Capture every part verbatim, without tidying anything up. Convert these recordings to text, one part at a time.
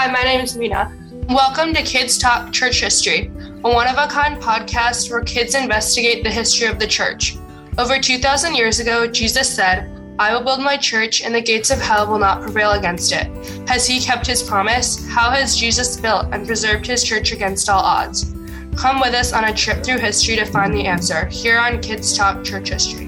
Hi, my name is Mina. Welcome to Kids Talk Church History, a one-of-a-kind podcast where kids investigate the history of the church. Over two thousand years ago, Jesus said, "I will build my church, and the gates of hell will not prevail against it." Has he kept his promise? How has Jesus built and preserved his church against all odds? Come with us on a trip through history to find the answer, here on Kids Talk Church History.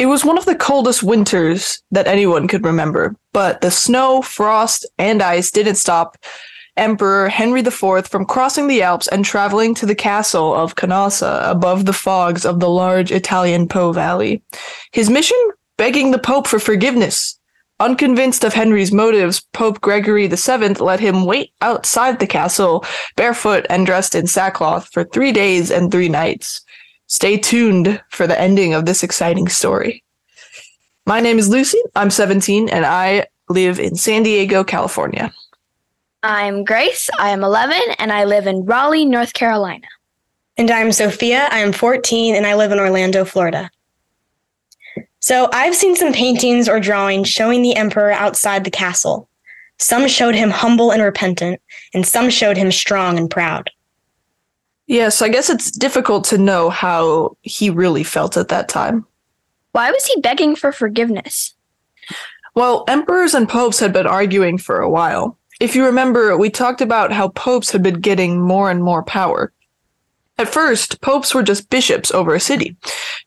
It was one of the coldest winters that anyone could remember, but the snow, frost, and ice didn't stop Emperor Henry the Fourth from crossing the Alps and traveling to the castle of Canossa above the fogs of the large Italian Po Valley. His mission? Begging the Pope for forgiveness. Unconvinced of Henry's motives, Pope Gregory the Seventh let him wait outside the castle, barefoot and dressed in sackcloth, for three days and three nights. Stay tuned for the ending of this exciting story. My name is Lucy. I'm seventeen, and I live in San Diego, California. I'm Grace. I am eleven, and I live in Raleigh, North Carolina. And I'm Sophia. I am fourteen, and I live in Orlando, Florida. So I've seen some paintings or drawings showing the emperor outside the castle. Some showed him humble and repentant, and some showed him strong and proud. Yes, I guess it's difficult to know how he really felt at that time. Why was he begging for forgiveness? Well, emperors and popes had been arguing for a while. If you remember, we talked about how popes had been getting more and more power. At first, popes were just bishops over a city,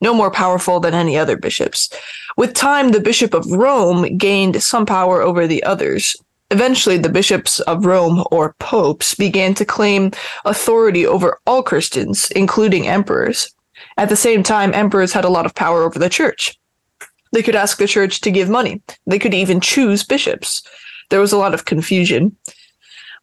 no more powerful than any other bishops. With time, the Bishop of Rome gained some power over the others. Eventually, the bishops of Rome, or popes, began to claim authority over all Christians, including emperors. At the same time, emperors had a lot of power over the church. They could ask the church to give money. They could even choose bishops. There was a lot of confusion.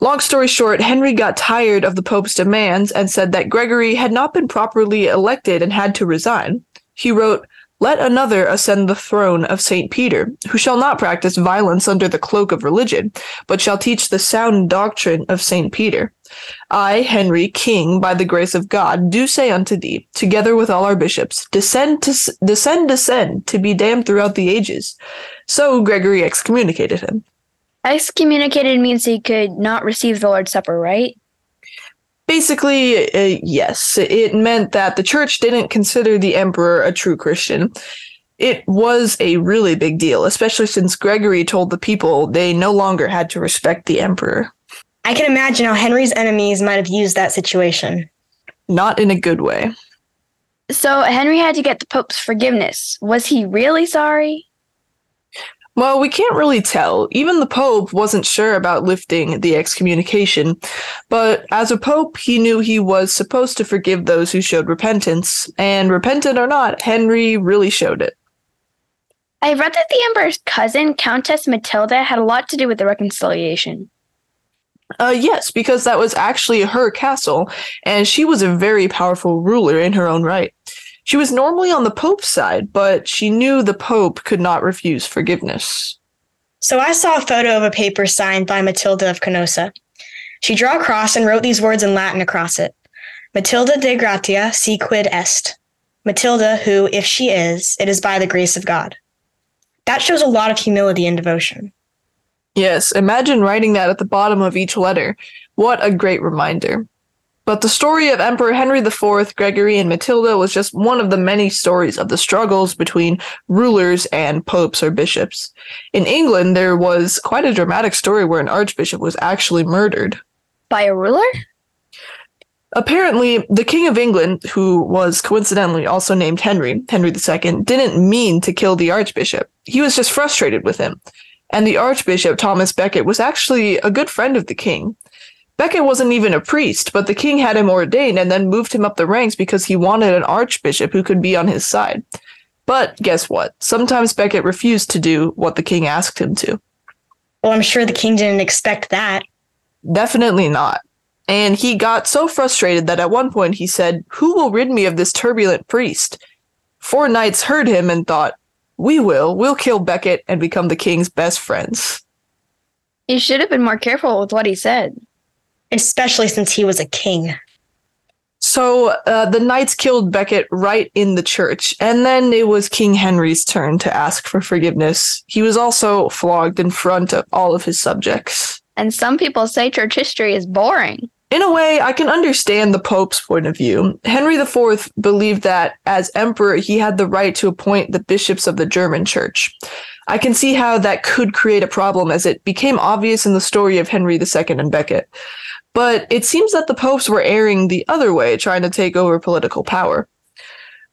Long story short, Henry got tired of the pope's demands and said that Gregory had not been properly elected and had to resign. He wrote, "Let another ascend the throne of Saint Peter, who shall not practice violence under the cloak of religion, but shall teach the sound doctrine of Saint Peter. I, Henry, king, by the grace of God, do say unto thee, together with all our bishops, descend, to, descend, descend, to be damned throughout the ages." So Gregory excommunicated him. Excommunicated means he could not receive the Lord's Supper, right? Basically, uh, yes. It meant that the church didn't consider the emperor a true Christian. It was a really big deal, especially since Gregory told the people they no longer had to respect the emperor. I can imagine how Henry's enemies might have used that situation. Not in a good way. So Henry had to get the Pope's forgiveness. Was he really sorry? Well, we can't really tell. Even the Pope wasn't sure about lifting the excommunication, but as a Pope, he knew he was supposed to forgive those who showed repentance, and repentant or not, Henry really showed it. I read that the emperor's cousin, Countess Matilda, had a lot to do with the reconciliation. Uh, yes, because that was actually her castle, and she was a very powerful ruler in her own right. She was normally on the Pope's side, but she knew the Pope could not refuse forgiveness. So I saw a photo of a paper signed by Matilda of Canossa. She drew a cross and wrote these words in Latin across it. Matilda de gratia si quid est. Matilda, who, if she is, it is by the grace of God. That shows a lot of humility and devotion. Yes, imagine writing that at the bottom of each letter. What a great reminder. But the story of Emperor Henry the Fourth, Gregory, and Matilda was just one of the many stories of the struggles between rulers and popes or bishops. In England, there was quite a dramatic story where an archbishop was actually murdered. By a ruler? Apparently, the King of England, who was coincidentally also named Henry, Henry the Second, didn't mean to kill the archbishop. He was just frustrated with him. And the archbishop, Thomas Becket, was actually a good friend of the king. Becket wasn't even a priest, but the king had him ordained and then moved him up the ranks because he wanted an archbishop who could be on his side. But guess what? Sometimes Becket refused to do what the king asked him to. Well, I'm sure the king didn't expect that. Definitely not. And he got so frustrated that at one point he said, "Who will rid me of this turbulent priest?" Four knights heard him and thought, "We will. We'll kill Becket and become the king's best friends." He should have been more careful with what he said. Especially since he was a king. So uh, the knights killed Becket right in the church, and then it was King Henry's turn to ask for forgiveness. He was also flogged in front of all of his subjects. And some people say church history is boring. In a way, I can understand the Pope's point of view. Henry the Fourth believed that, as emperor, he had the right to appoint the bishops of the German church. I can see how that could create a problem, as it became obvious in the story of Henry the Second and Becket. But it seems that the popes were erring the other way, trying to take over political power.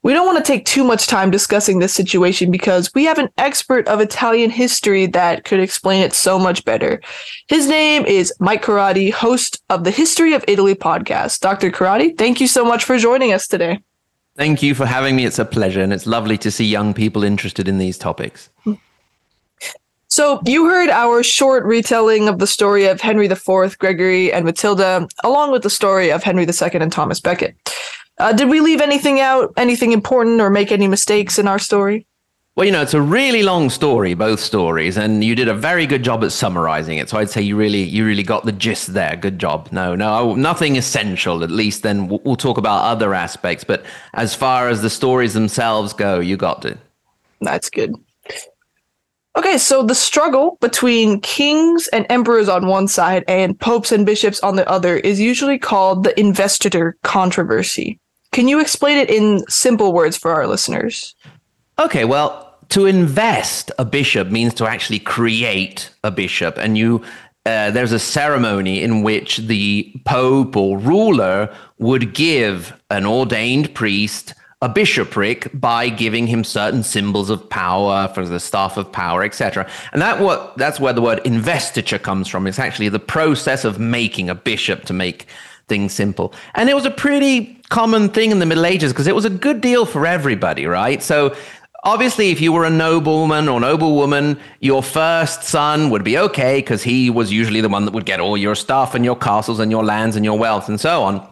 We don't want to take too much time discussing this situation because we have an expert of Italian history that could explain it so much better. His name is Mike Corradi, host of the History of Italy podcast. Doctor Corradi, thank you so much for joining us today. Thank you for having me. It's a pleasure, and it's lovely to see young people interested in these topics. So you heard our short retelling of the story of Henry the Fourth, Gregory, and Matilda, along with the story of Henry the Second and Thomas Becket. Uh, did we leave anything out, anything important, or make any mistakes in our story? Well, you know, it's a really long story, both stories, and you did a very good job at summarizing it. So I'd say you really you really got the gist there. Good job. No, no, nothing essential, at least. Then we'll, we'll talk about other aspects. But as far as the stories themselves go, you got it. That's good. Okay, so the struggle between kings and emperors on one side and popes and bishops on the other is usually called the Investiture controversy. Can you explain it in simple words for our listeners? Okay, well, to invest a bishop means to actually create a bishop. And you uh, there's a ceremony in which the pope or ruler would give an ordained priest a bishopric by giving him certain symbols of power, for the staff of power, et cetera. And that what that's where the word investiture comes from. It's actually the process of making a bishop, to make things simple. And it was a pretty common thing in the Middle Ages because it was a good deal for everybody, right? So obviously, if you were a nobleman or noblewoman, your first son would be okay because he was usually the one that would get all your stuff and your castles and your lands and your wealth and so on.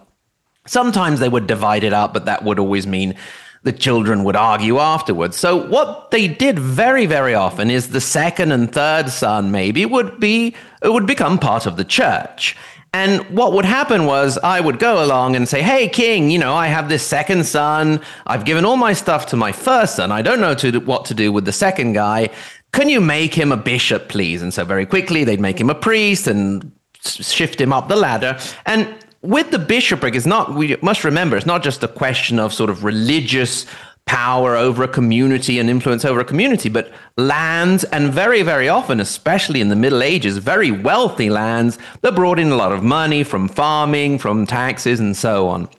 Sometimes they would divide it up, but that would always mean the children would argue afterwards. So what they did very, very often is the second and third son maybe would be, it would become part of the church. And what would happen was I would go along and say, hey, king, you know, I have this second son. I've given all my stuff to my first son. I don't know to, what to do with the second guy. Can you make him a bishop, please? And so very quickly they'd make him a priest and shift him up the ladder. And with the bishopric, it's not, we must remember, it's not just a question of sort of religious power over a community and influence over a community, but lands, and very, very often, especially in the Middle Ages, very wealthy lands that brought in a lot of money from farming, from taxes, and so on.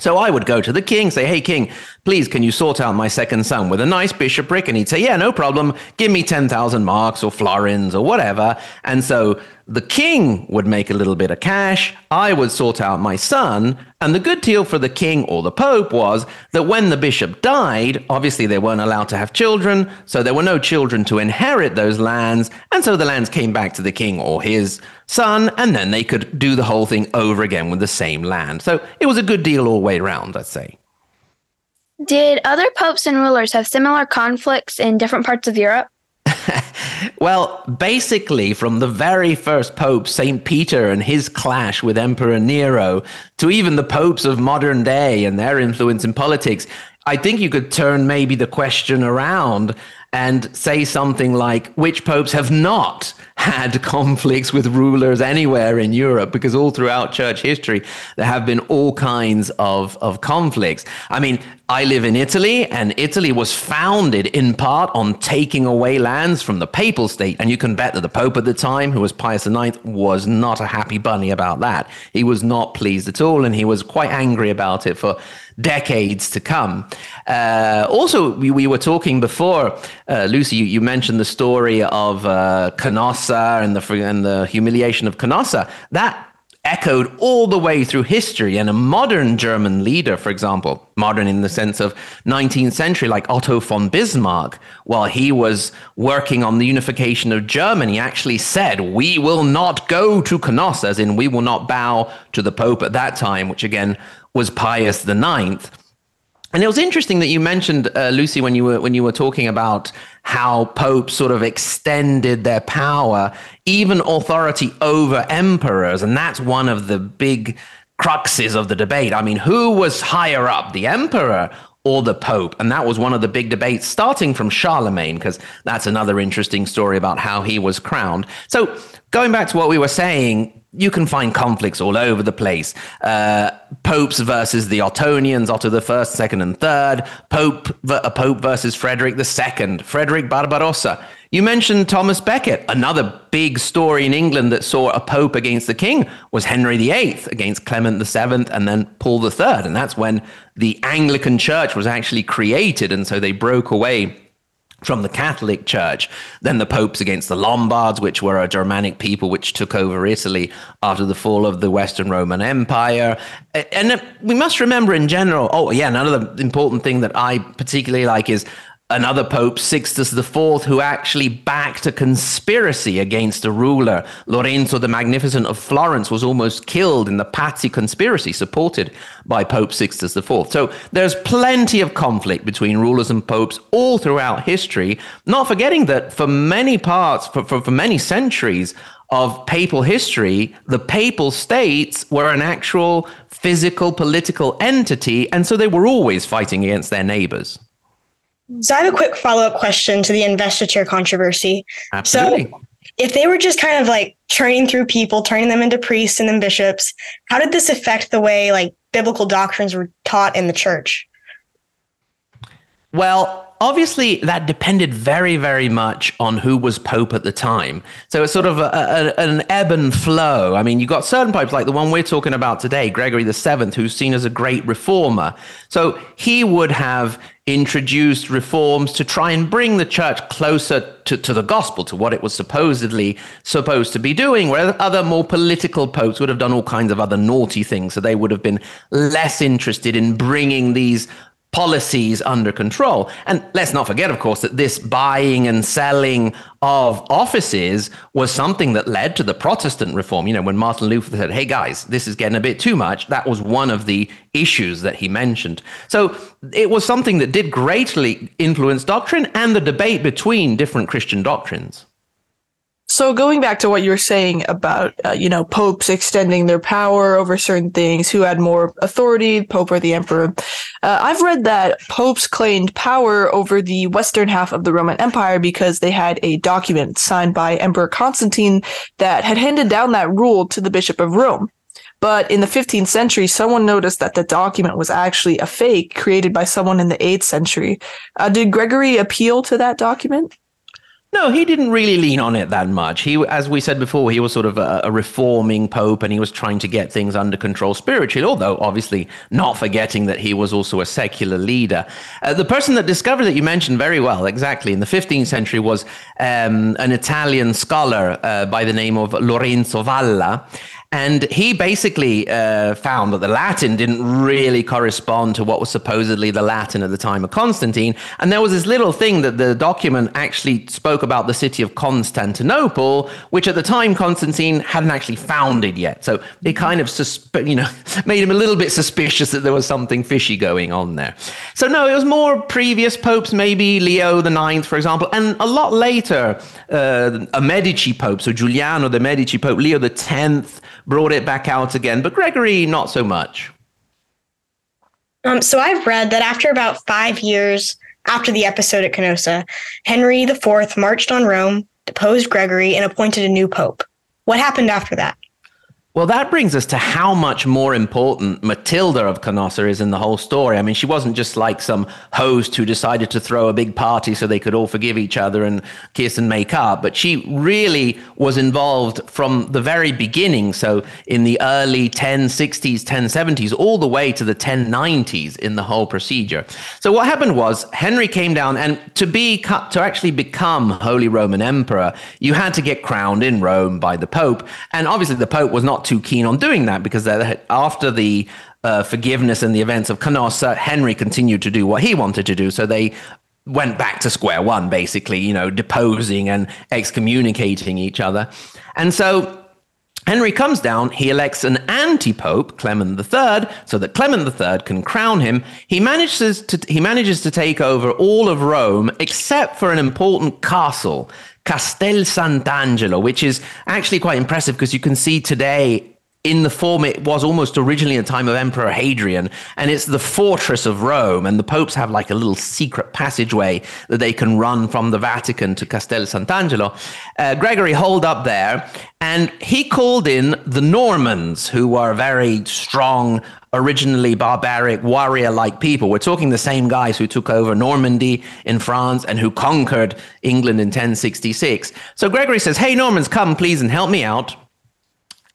So I would go to the king, say, hey, king, please, can you sort out my second son with a nice bishopric? And he'd say, yeah, no problem. Give me ten thousand marks or florins or whatever. And so the king would make a little bit of cash. I would sort out my son. And the good deal for the king or the pope was that when the bishop died, obviously they weren't allowed to have children. So there were no children to inherit those lands. And so the lands came back to the king or his son. And then they could do the whole thing over again with the same land. So it was a good deal all the way around, I'd say. Did other popes and rulers have similar conflicts in different parts of Europe? Well, basically, from the very first pope, Saint Peter, and his clash with Emperor Nero, to even the popes of modern day and their influence in politics, I think you could turn maybe the question around and say something like, which popes have not had conflicts with rulers anywhere in Europe? Because all throughout church history, there have been all kinds of, of conflicts. I mean, I live in Italy, and Italy was founded in part on taking away lands from the papal state. And you can bet that the Pope at the time, who was Pius the Ninth, was not a happy bunny about that. He was not pleased at all, and he was quite angry about it for decades to come. Uh, also, we, we were talking before, uh, Lucy, you, you mentioned the story of uh, Canossa and the, and the humiliation of Canossa. That echoed all the way through history. And a modern German leader, for example, modern in the sense of nineteenth century, like Otto von Bismarck, while he was working on the unification of Germany, actually said, we will not go to Canossa, as in we will not bow to the Pope at that time, which again was Pius the Ninth. And it was interesting that you mentioned, uh, Lucy, when you were when you were talking about how popes sort of extended their power, even authority over emperors. And that's one of the big cruxes of the debate. I mean, who was higher up, the emperor or the pope? And that was one of the big debates, starting from Charlemagne, because that's another interesting story about how he was crowned. So going back to what we were saying, you can find conflicts all over the place. Uh, popes versus the Ottonians, Otto the First, Second, and Third. Pope, a pope versus Frederick the Second, Frederick Barbarossa. You mentioned Thomas Becket. Another big story in England that saw a pope against the king was Henry the Eighth against Clement the Seventh and then Paul the Third. And that's when the Anglican Church was actually created. And so they broke away from the Catholic Church. Then the popes against the Lombards, which were a Germanic people which took over Italy after the fall of the Western Roman Empire. And we must remember in general, oh yeah, another important thing that I particularly like is another pope, Sixtus the Fourth, who actually backed a conspiracy against a ruler. Lorenzo the Magnificent of Florence was almost killed in the Pazzi conspiracy supported by Pope Sixtus the Fourth. So there's plenty of conflict between rulers and popes all throughout history, not forgetting that for many parts, for, for, for many centuries of papal history, the papal states were an actual physical political entity, and so they were always fighting against their neighbors. So I have a quick follow-up question to the investiture controversy. Absolutely. So if they were just kind of like churning through people, turning them into priests and then bishops, how did this affect the way like biblical doctrines were taught in the church? Well, obviously that depended very, very much on who was pope at the time. So it's sort of a, a, an ebb and flow. I mean, you've got certain popes like the one we're talking about today, Gregory the Seventh, who's seen as a great reformer. So he would have introduced reforms to try and bring the church closer to, to the gospel, to what it was supposedly supposed to be doing, whereas other more political popes would have done all kinds of other naughty things. So they would have been less interested in bringing these policies under control. And let's not forget, of course, that this buying and selling of offices was something that led to the Protestant reform. You know, when Martin Luther said, hey guys, this is getting a bit too much, that was one of the issues that he mentioned. So it was something that did greatly influence doctrine and the debate between different Christian doctrines. So going back to what you were saying about, uh, you know, popes extending their power over certain things, who had more authority, pope or the emperor, uh, I've read that popes claimed power over the western half of the Roman Empire because they had a document signed by Emperor Constantine that had handed down that rule to the Bishop of Rome. But in the fifteenth century, someone noticed that the document was actually a fake created by someone in the eighth century. Uh, did Gregory appeal to that document? No, he didn't really lean on it that much. He, as we said before, he was sort of a, a reforming pope, and he was trying to get things under control spiritually, although obviously not forgetting that he was also a secular leader. Uh, the person that discovered it, you mentioned very well, exactly, in the fifteenth century was um, an Italian scholar uh, by the name of Lorenzo Valla. And he basically uh, found that the Latin didn't really correspond to what was supposedly the Latin at the time of Constantine. And there was this little thing that the document actually spoke about the city of Constantinople, which at the time Constantine hadn't actually founded yet. So it kind of, susp- you know, made him a little bit suspicious that there was something fishy going on there. So no, it was more previous popes, maybe Leo the Ninth, for example, and a lot later, uh, a Medici pope, so Giuliano de' Medici pope, Leo the Tenth, brought it back out again, but Gregory, not so much. Um, so I've read that after about five years after the episode at Canossa, Henry the Fourth marched on Rome, deposed Gregory, and appointed a new pope. What happened after that? Well, that brings us to how much more important Matilda of Canossa is in the whole story. I mean, she wasn't just like some host who decided to throw a big party so they could all forgive each other and kiss and make up, but she really was involved from the very beginning. So in the early ten sixties, ten seventies, all the way to the ten nineties in the whole procedure. So what happened was Henry came down, and to be cut, to actually become Holy Roman Emperor, you had to get crowned in Rome by the Pope. And obviously the Pope was not too keen on doing that, because after the uh, forgiveness and the events of Canossa, Henry continued to do what he wanted to do. So they went back to square one, basically, you know, deposing and excommunicating each other. And so Henry comes down, he elects an anti-pope, Clement the Third, so that Clement the Third can crown him. He manages to, he manages to take over all of Rome, except for an important castle, Castel Sant'Angelo, which is actually quite impressive because you can see today in the form it was almost originally in the time of Emperor Hadrian, and it's the fortress of Rome, and the popes have like a little secret passageway that they can run from the Vatican to Castel Sant'Angelo. Uh, Gregory holed up there, and he called in the Normans, who were very strong, originally barbaric, warrior-like people. We're talking the same guys who took over Normandy in France and who conquered England in ten sixty-six. So Gregory says, hey, Normans, come please and help me out.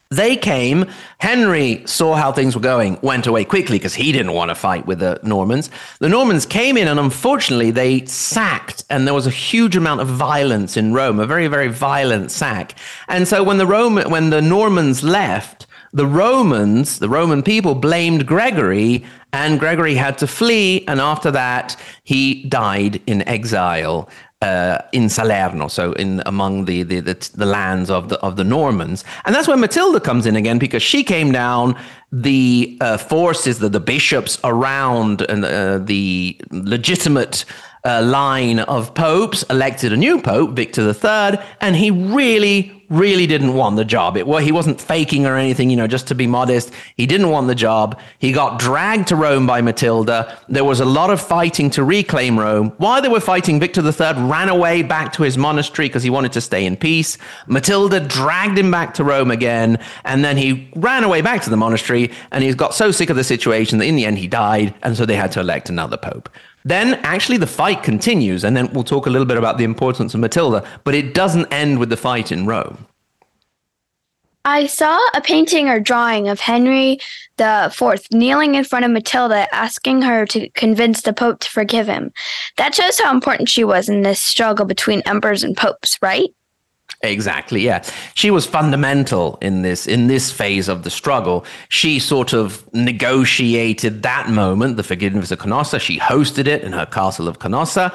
They came. Henry saw how things were going, went away quickly because he didn't want to fight with the Normans. The Normans came in, and unfortunately they sacked, and there was a huge amount of violence in Rome, a very, very violent sack. And so when the Roman, when the Normans left, the Romans, the Roman people blamed Gregory, and Gregory had to flee. And after that, he died in exile. Uh, in Salerno, so in among the the, the the lands of the of the Normans, and that's where Matilda comes in again, because she came down. The uh, forces, the the bishops around, and uh, the legitimate uh, line of popes elected a new pope, Victor the Third, and he really. really didn't want the job. It, well, he wasn't faking or anything, you know, just to be modest. He didn't want the job. He got dragged to Rome by Matilda. There was a lot of fighting to reclaim Rome. While they were fighting, Victor the Third ran away back to his monastery because he wanted to stay in peace. Matilda dragged him back to Rome again, and then he ran away back to the monastery, and he got so sick of the situation that in the end he died, and so they had to elect another pope. Then, actually, the fight continues, and then we'll talk a little bit about the importance of Matilda, but it doesn't end with the fight in Rome. I saw a painting or drawing of Henry the Fourth kneeling in front of Matilda, asking her to convince the Pope to forgive him. That shows how important she was in this struggle between emperors and popes, right? Exactly, yeah. She was fundamental in this in this phase of the struggle. She sort of negotiated that moment, the forgiveness of Canossa. She hosted it in her castle of Canossa.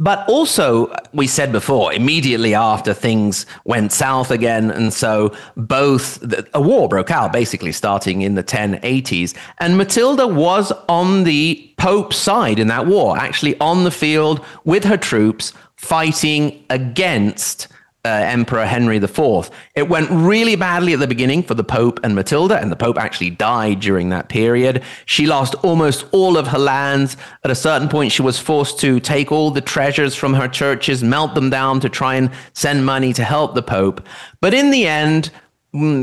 But also, we said before, immediately after things went south again, and so both the, a war broke out, basically starting in the ten eighties, and Matilda was on the Pope's side in that war, actually on the field with her troops fighting against Uh, Emperor Henry the Fourth. It went really badly at the beginning for the Pope and Matilda, and the Pope actually died during that period. She lost almost all of her lands. At a certain point, she was forced to take all the treasures from her churches, melt them down to try and send money to help the Pope. But in the end,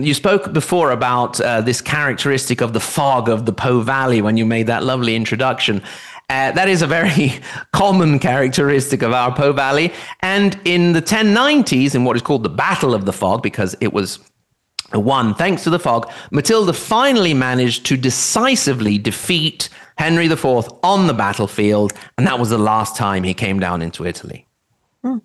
you spoke before about uh, this characteristic of the fog of the Po Valley when you made that lovely introduction. Uh, that is a very common characteristic of our Po Valley. And in the ten nineties, in what is called the Battle of the Fog, because it was won thanks to the fog, Matilda finally managed to decisively defeat Henry the Fourth on the battlefield. And that was the last time he came down into Italy. Hmm.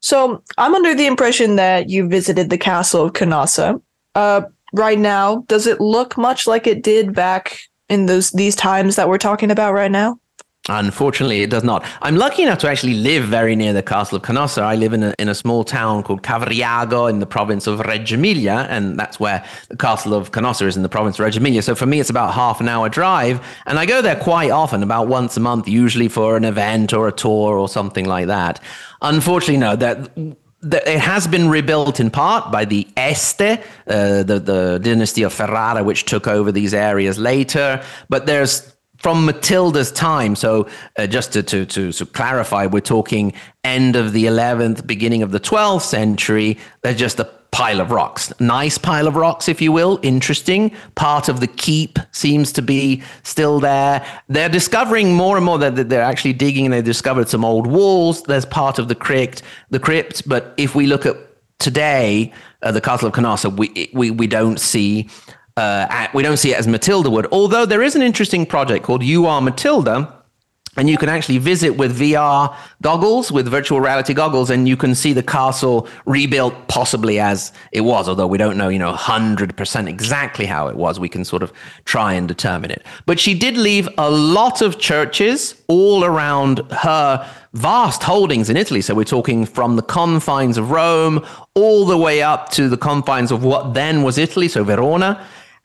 So I'm under the impression that you visited the castle of Canossa. Uh, right now, does it look much like it did back in those these times that we're talking about right now? Unfortunately, it does not. I'm lucky enough to actually live very near the castle of Canossa. I live in a, in a small town called Cavriago in the province of Reggio Emilia, and that's where the castle of Canossa is, in the province of Reggio Emilia. So for me, it's about half an hour drive, and I go there quite often, about once a month, usually for an event or a tour or something like that. Unfortunately, no, that... It has been rebuilt in part by the Este, uh, the, the dynasty of Ferrara, which took over these areas later. But there's from Matilda's time. So uh, just to, to, to, to clarify, we're talking end of the eleventh, beginning of the twelfth century. They're just a pile of rocks. Nice pile of rocks, if you will. Interesting. Part of the keep seems to be still there. They're discovering more and more that they're actually digging, and they discovered some old walls. There's part of the crypt, the crypt. But if we look at today, uh, the castle of Canossa, we we we don't see uh, at, we don't see it as Matilda would. Although there is an interesting project called You Are Matilda. And you can actually visit with V R goggles, with virtual reality goggles, and you can see the castle rebuilt possibly as it was, although we don't know, you know, one hundred percent exactly how it was. We can sort of try and determine it. But she did leave a lot of churches all around her vast holdings in Italy. So we're talking from the confines of Rome all the way up to the confines of what then was Italy, so Verona.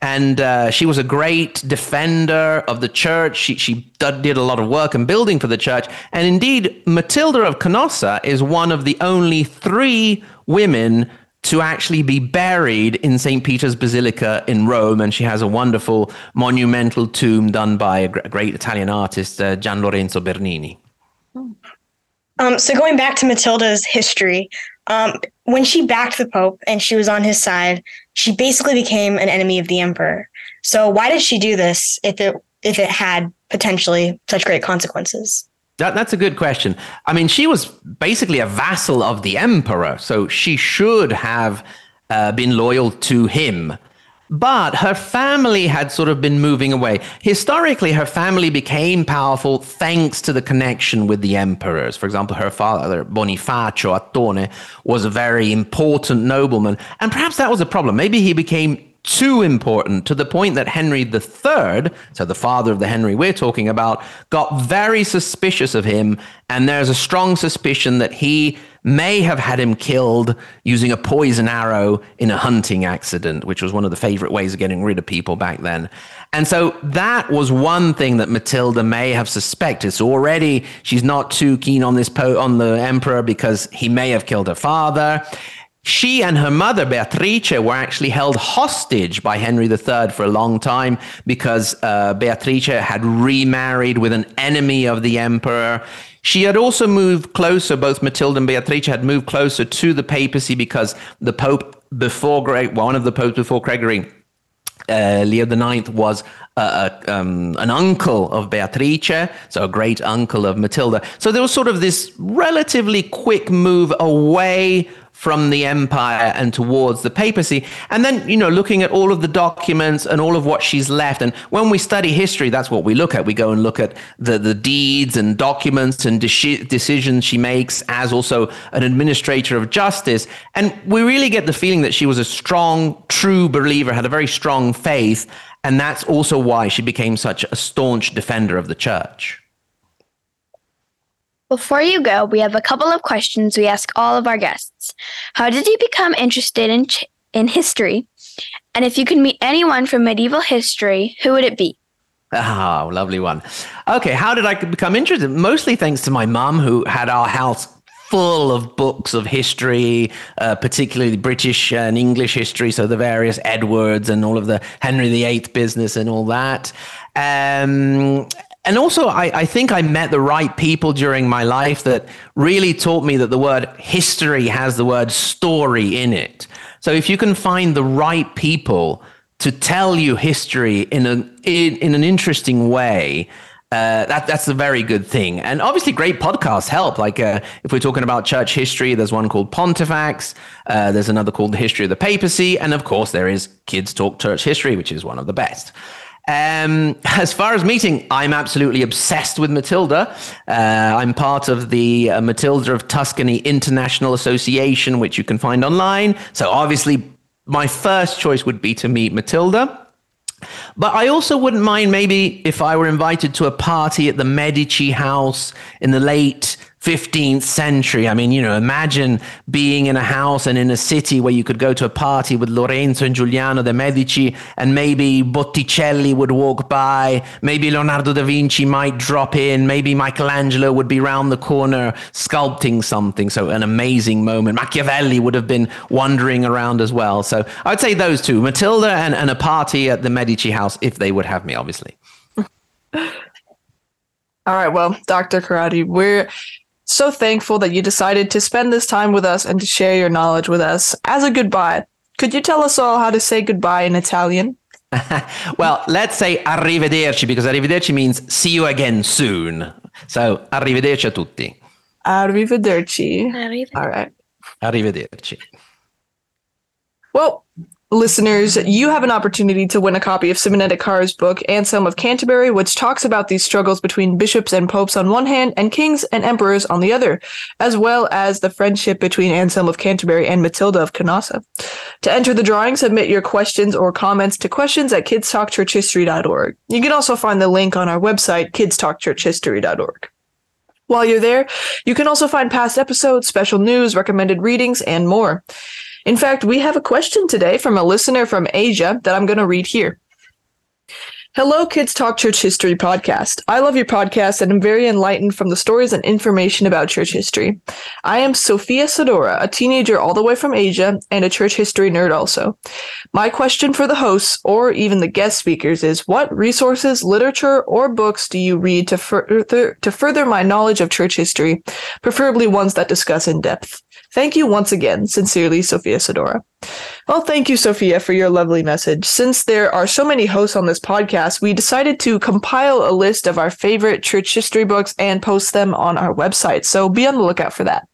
And uh, she was a great defender of the church. She, she did a lot of work and building for the church. And indeed, Matilda of Canossa is one of the only three women to actually be buried in Saint Peter's Basilica in Rome. And she has a wonderful monumental tomb done by a great Italian artist, uh, Gian Lorenzo Bernini. Um, so going back to Matilda's history, um, when she backed the Pope and she was on his side, she basically became an enemy of the emperor. So why did she do this if it if it had potentially such great consequences? That, that's a good question. I mean, she was basically a vassal of the emperor, so she should have uh, been loyal to him. But her family had sort of been moving away. Historically, her family became powerful thanks to the connection with the emperors. For example, her father, Bonifacio Attone, was a very important nobleman. And perhaps that was a problem. Maybe he became too important to the point that Henry the Third, so the father of the Henry we're talking about, got very suspicious of him. And there's a strong suspicion that he may have had him killed using a poison arrow in a hunting accident, which was one of the favorite ways of getting rid of people back then. And so that was one thing that Matilda may have suspected. So already she's not too keen on this po- on the emperor because he may have killed her father. She and her mother, Beatrice, were actually held hostage by Henry the Third for a long time because uh, Beatrice had remarried with an enemy of the emperor. She had also moved closer, both Matilda and Beatrice had moved closer to the papacy because the Pope before, one of the popes before Gregory, uh, Leo the Ninth, was Uh, um, an uncle of Beatrice, so a great uncle of Matilda. So there was sort of this relatively quick move away from the empire and towards the papacy. And then, you know, looking at all of the documents and all of what she's left. And when we study history, that's what we look at. We go and look at the, the deeds and documents and de- decisions she makes as also an administrator of justice. And we really get the feeling that she was a strong, true believer, had a very strong faith. And that's also why she became such a staunch defender of the church. Before you go, we have a couple of questions we ask all of our guests. How did you become interested in ch- in history? And if you could meet anyone from medieval history, who would it be? Ah, oh, lovely one. Okay, how did I become interested? Mostly thanks to my mum, who had our house full of books of history, uh, particularly British and English history, so the various Edwards and all of the Henry the Eighth business and all that. Um, and also, I, I think I met the right people during my life that really taught me that the word history has the word story in it. So if you can find the right people to tell you history in an, in, in an interesting way, Uh, that that's a very good thing. And obviously great podcasts help. Like uh, if we're talking about church history, there's one called Pontifax. Uh, there's another called The History of the Papacy. And of course, there is Kids Talk Church History, which is one of the best. Um, as far as meeting, I'm absolutely obsessed with Matilda. Uh, I'm part of the uh, Matilda of Tuscany International Association, which you can find online. So obviously, my first choice would be to meet Matilda. But I also wouldn't mind maybe if I were invited to a party at the Medici house in the late fifteenth century. I mean, you know, imagine being in a house and in a city where you could go to a party with Lorenzo and Giuliano de' Medici, and maybe Botticelli would walk by, maybe Leonardo da Vinci might drop in, maybe Michelangelo would be round the corner sculpting something. So an amazing moment. Machiavelli would have been wandering around as well. So I would say those two, Matilda and, and a party at the Medici house, if they would have me, obviously. All right. Well, Doctor Corradi, we're so thankful that you decided to spend this time with us and to share your knowledge with us. As a goodbye, could you tell us all how to say goodbye in Italian? Well, let's say arrivederci, because arrivederci means see you again soon. So arrivederci a tutti. Arrivederci. Arrivederci. All right. Arrivederci. Well, listeners, you have an opportunity to win a copy of Simonetta Carr's book, Anselm of Canterbury, which talks about these struggles between bishops and popes on one hand and kings and emperors on the other, as well as the friendship between Anselm of Canterbury and Matilda of Canossa. To enter the drawing, submit your questions or comments to questions at kids talk church history dot org. You can also find the link on our website, kids talk church history dot org. While you're there, you can also find past episodes, special news, recommended readings, and more. In fact, we have a question today from a listener from Asia that I'm going to read here. Hello, Kids Talk Church History podcast. I love your podcast and am very enlightened from the stories and information about church history. I am Sophia Sidora, a teenager all the way from Asia and a church history nerd also. My question for the hosts or even the guest speakers is, what resources, literature, or books do you read to further, to further my knowledge of church history, preferably ones that discuss in depth? Thank you once again. Sincerely, Sophia Sidora. Well, thank you, Sophia, for your lovely message. Since there are so many hosts on this podcast, we decided to compile a list of our favorite church history books and post them on our website, so be on the lookout for that.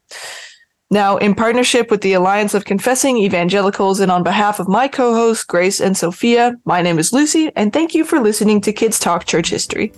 Now, in partnership with the Alliance of Confessing Evangelicals and on behalf of my co-hosts, Grace and Sophia, my name is Lucy, and thank you for listening to Kids Talk Church History.